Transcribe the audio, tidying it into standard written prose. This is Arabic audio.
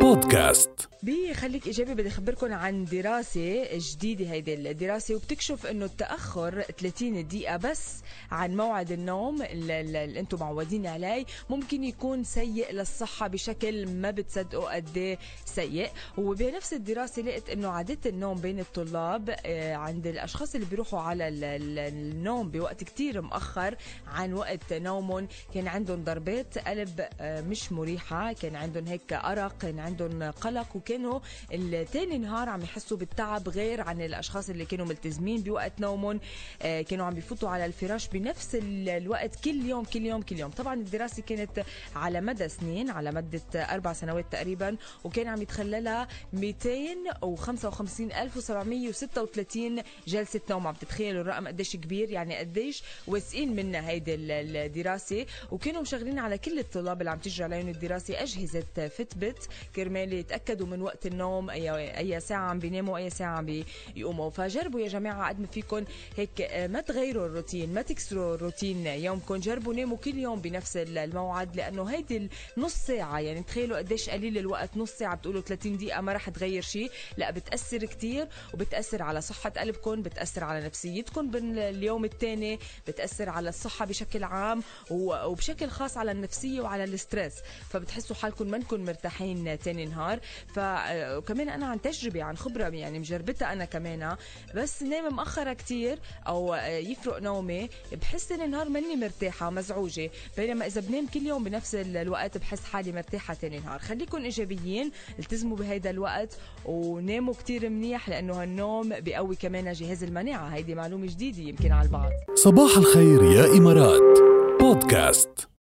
بودكاست بخليك إيجابي. بدي أخبركم عن دراسة جديدة. هيدي الدراسة وبتكشف إنه التأخر 30 دقيقة بس عن موعد النوم اللي أنتم معودين عليه ممكن يكون سيء للصحة بشكل ما بتصدقوا قد سيء. وبنفس الدراسة لقيت إنه عادة النوم بين الطلاب عند الأشخاص اللي بيروحوا على النوم بوقت كتير مؤخر عن وقت نومهم كان عندهم ضربات قلب مش مريحة، كان عندهم هيك أرق، كان عندهم قلق، وكانوا التاني نهار عم يحسوا بالتعب غير عن الأشخاص اللي كانوا ملتزمين بوقت نومهم، كانوا عم بيفوتوا على الفراش بنفس الوقت كل يوم. طبعا الدراسة كانت على مدى سنين، على مدة 4 سنوات تقريبا، وكان عم يتخللها 255,736 جلسة نوم. عم تتخيلوا الرقم قديش كبير، يعني قديش واسقين منا هيدي الدراسة. وكانوا مشغلين على كل الطلاب اللي عم تجري عليهم الدراسة أجهزة فتبت كرمال يتأكدوا من وقت النوم، أي ساعة عم بيناموا، أي ساعة عم بيقوموا. فجربوا يا جماعة قد ما فيكم هيك ما تغيروا الروتين، ما تكسروا روتين يومكم، جربوا ناموا كل يوم بنفس الموعد، لأنه هيدي النص ساعة، يعني تخيلوا قديش قليل الوقت، نص ساعة بتقولوا 30 دقيقة ما رح تغير شيء، لا بتأثر كتير، وبتأثر على صحة قلبكم، بتأثر على نفسيتكم باليوم التاني، بتأثر على الصحة بشكل عام، وبشكل خاص على النفسية وعلى الاسترس، فبتحسوا حالكم منكم مرتاحين تاني نهار. وكمان أنا عن تجربة، عن خبرة، يعني مجربتها أنا كمان، بس نام مأخرة كتير أو يفرق نومي، بحس إن النهار ماني مرتاحة مزعوجة، بينما إذا بنام كل يوم بنفس الوقت بحس حالي مرتاحة تاني نهار. خليكم إيجابيين، التزموا بهيدا الوقت وناموا كتير منيح، لأنه هالنوم بقوي كمان جهاز المناعة. هيدي معلومة جديدة يمكن على البعض. صباح الخير يا إمارات بودكاست.